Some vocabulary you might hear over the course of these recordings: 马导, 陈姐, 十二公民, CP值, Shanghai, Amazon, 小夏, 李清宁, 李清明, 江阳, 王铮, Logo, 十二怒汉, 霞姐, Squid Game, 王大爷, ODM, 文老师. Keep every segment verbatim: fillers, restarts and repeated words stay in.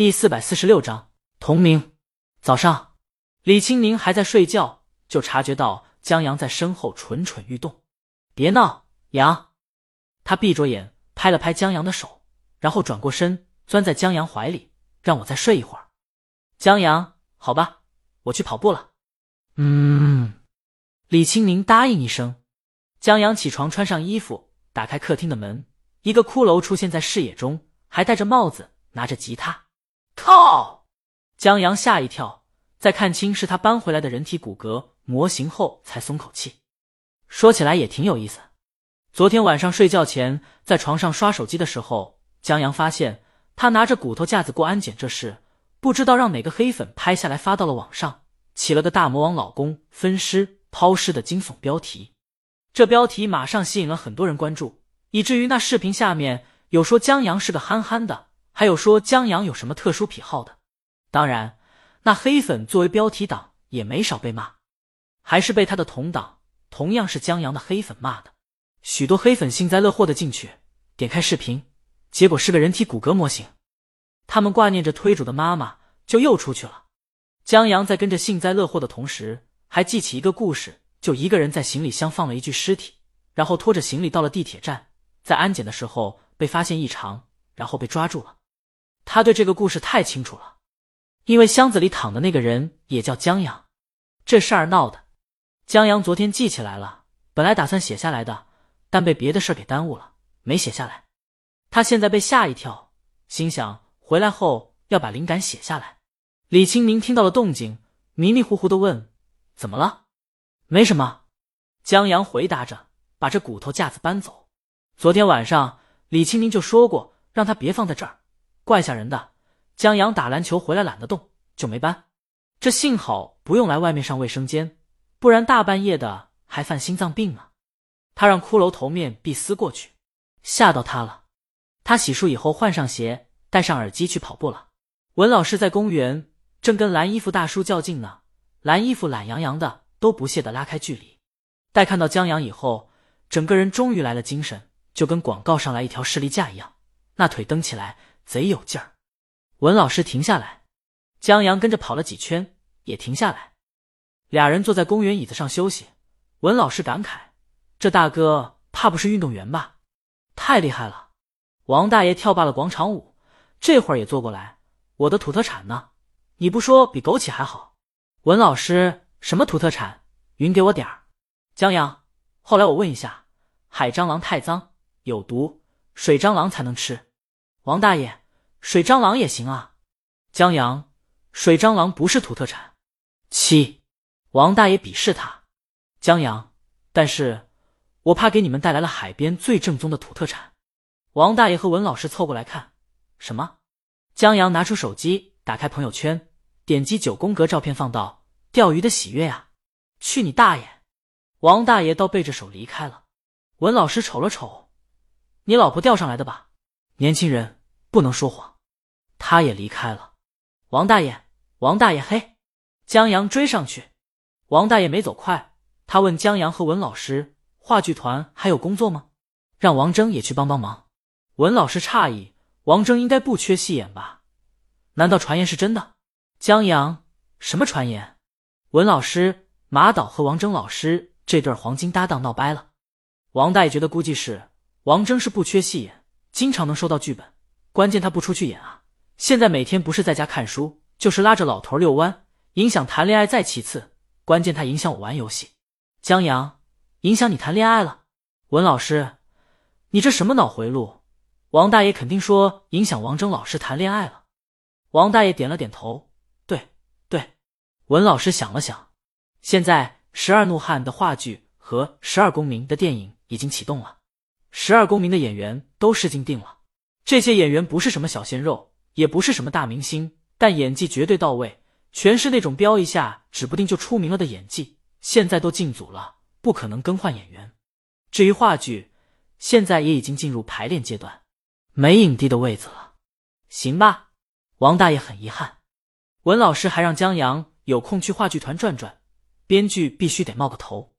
第四百四十六章同名。早上，李清宁还在睡觉，就察觉到江阳在身后蠢蠢欲动。别闹，阳！他闭着眼拍了拍江阳的手，然后转过身钻在江阳怀里，让我再睡一会儿。江阳，好吧，我去跑步了。嗯。李清宁答应一声。江阳起床，穿上衣服，打开客厅的门，一个骷髅出现在视野中，还戴着帽子，拿着吉他。靠！江阳吓一跳，在看清是他搬回来的人体骨骼模型后才松口气。说起来也挺有意思。昨天晚上睡觉前在床上刷手机的时候，江阳发现他拿着骨头架子过安检这事，不知道让哪个黑粉拍下来发到了网上，起了个大魔王老公分尸抛尸的惊悚标题。这标题马上吸引了很多人关注，以至于那视频下面有说江阳是个憨憨的，还有说江阳有什么特殊癖好的。当然，那黑粉作为标题党也没少被骂，还是被他的同党，同样是江阳的黑粉骂的。许多黑粉幸灾乐祸的进去点开视频，结果是个人体骨骼模型。他们挂念着推主的妈妈，就又出去了。江阳在跟着幸灾乐祸的同时，还记起一个故事，就一个人在行李箱放了一具尸体，然后拖着行李到了地铁站，在安检的时候被发现异常，然后被抓住了。他对这个故事太清楚了，因为箱子里躺的那个人也叫江阳。这事儿闹的，江阳昨天记起来了，本来打算写下来的，但被别的事儿给耽误了，没写下来。他现在被吓一跳，心想回来后要把灵感写下来。李清明听到了动静，迷迷糊糊地问：怎么了？没什么。江阳回答着，把这骨头架子搬走。昨天晚上李清明就说过让他别放在这儿，怪吓人的。江阳打篮球回来懒得动，就没搬。这幸好不用来外面上卫生间，不然大半夜的还犯心脏病啊。他让骷髅头面壁撕过去，吓到他了。他洗漱以后换上鞋，戴上耳机去跑步了。文老师在公园正跟蓝衣服大叔较劲呢，蓝衣服懒洋洋的，都不屑地拉开距离。待看到江阳以后，整个人终于来了精神，就跟广告上来一条视力架一样，那腿蹬起来贼有劲儿。文老师停下来，江阳跟着跑了几圈也停下来，俩人坐在公园椅子上休息。文老师感慨，这大哥怕不是运动员吧，太厉害了。王大爷跳罢了广场舞，这会儿也坐过来，我的土特产呢？你不说比枸杞还好。文老师，什么土特产？匀给我点儿。江阳，后来我问一下，海蟑螂太脏有毒，水蟑螂才能吃。王大爷，水蟑螂也行啊。江阳，水蟑螂不是土特产。七。王大爷鄙视他。江阳，但是我怕给你们带来了海边最正宗的土特产。王大爷和文老师凑过来看，什么？江阳拿出手机，打开朋友圈，点击九宫格照片放到钓鱼的喜悦啊。去你大爷！王大爷倒背着手离开了。文老师瞅了瞅，你老婆钓上来的吧？年轻人不能说谎。他也离开了。王大爷，王大爷嘿！江阳追上去。王大爷没走快，他问江阳和文老师，话剧团还有工作吗？让王铮也去帮帮忙。文老师诧异，王铮应该不缺戏演吧？难道传言是真的？江阳，什么传言？文老师、马导和王铮老师这对黄金搭档闹掰了。王大爷觉得估计是王铮是不缺戏演，经常能收到剧本，关键他不出去演啊，现在每天不是在家看书，就是拉着老头遛弯，影响谈恋爱再其次，关键他影响我玩游戏。江阳，影响你谈恋爱了？文老师，你这什么脑回路？王大爷肯定说影响王铮老师谈恋爱了。王大爷点了点头，对对。文老师想了想，现在十二怒汉的话剧和十二公民的电影已经启动了，十二公民的演员都试镜定了。这些演员不是什么小鲜肉，也不是什么大明星，但演技绝对到位，全是那种飙一下指不定就出名了的演技，现在都进组了，不可能更换演员。至于话剧，现在也已经进入排练阶段，没影帝的位子了。行吧。王大爷很遗憾。文老师还让江阳有空去话剧团转转，编剧必须得冒个头。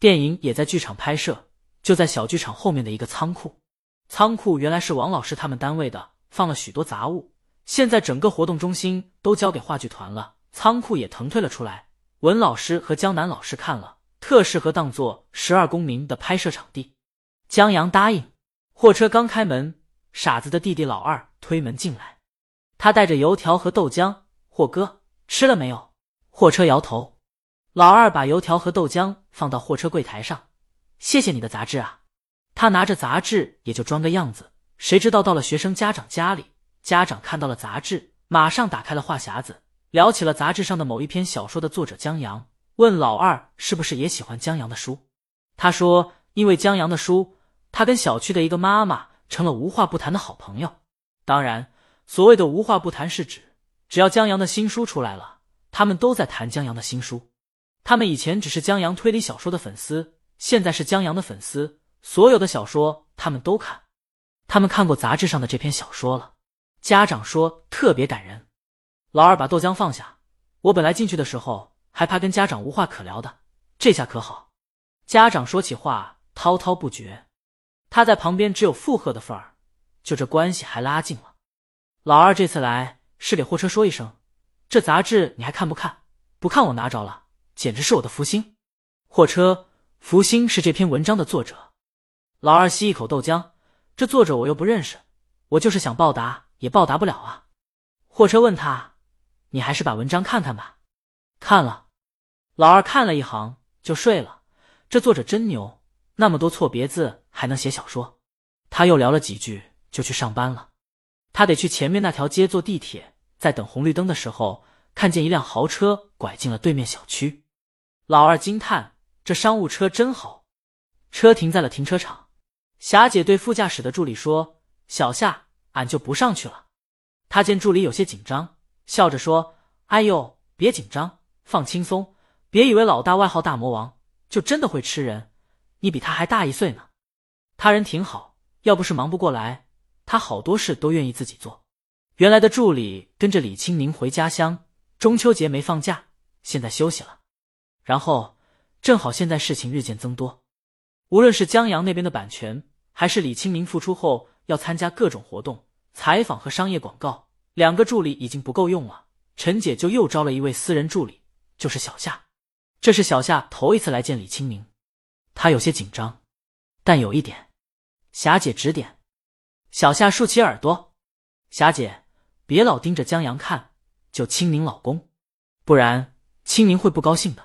电影也在剧场拍摄，就在小剧场后面的一个仓库。仓库原来是王老师他们单位的，放了许多杂物，现在整个活动中心都交给话剧团了，仓库也腾退了出来。文老师和江南老师看了，特适合当做十二公民的拍摄场地。江阳答应。货车刚开门，傻子的弟弟老二推门进来，他带着油条和豆浆。货哥，吃了没有？货车摇头。老二把油条和豆浆放到货车柜台上，谢谢你的杂志啊。他拿着杂志也就装个样子，谁知道到了学生家长家里，家长看到了杂志，马上打开了话匣子，聊起了杂志上的某一篇小说的作者江阳，问老二是不是也喜欢江阳的书。他说因为江阳的书，他跟小区的一个妈妈成了无话不谈的好朋友。当然，所谓的无话不谈是指，只要江阳的新书出来了，他们都在谈江阳的新书。他们以前只是江阳推理小说的粉丝，现在是江阳的粉丝，所有的小说他们都看。他们看过杂志上的这篇小说了。家长说特别感人。老二把豆浆放下，我本来进去的时候还怕跟家长无话可聊的，这下可好。家长说起话滔滔不绝，他在旁边只有附和的份儿，就这关系还拉近了。老二这次来是给货车说一声，这杂志你还看不看？不看我拿着了，简直是我的福星。货车，福星是这篇文章的作者。老二吸一口豆浆，这作者我又不认识，我就是想报答也报答不了啊。货车问他，你还是把文章看看吧。看了。老二看了一行就睡了，这作者真牛，那么多错别字还能写小说。他又聊了几句就去上班了。他得去前面那条街坐地铁，在等红绿灯的时候，看见一辆豪车拐进了对面小区。老二惊叹，这商务车真好。车停在了停车场。霞姐对副驾驶的助理说，小夏，俺就不上去了。他见助理有些紧张，笑着说，哎呦，别紧张，放轻松，别以为老大外号大魔王就真的会吃人，你比他还大一岁呢。他人挺好，要不是忙不过来，他好多事都愿意自己做。原来的助理跟着李青宁回家乡，中秋节没放假，现在休息了。然后正好现在事情日渐增多，无论是江阳那边的版权，还是李青宁复出后要参加各种活动、采访和商业广告，两个助理已经不够用了。陈姐就又招了一位私人助理，就是小夏。这是小夏头一次来见李青宁，她有些紧张，但有一点，霞姐指点。小夏竖起耳朵，霞姐，别老盯着江阳看，就青宁老公，不然青宁会不高兴的。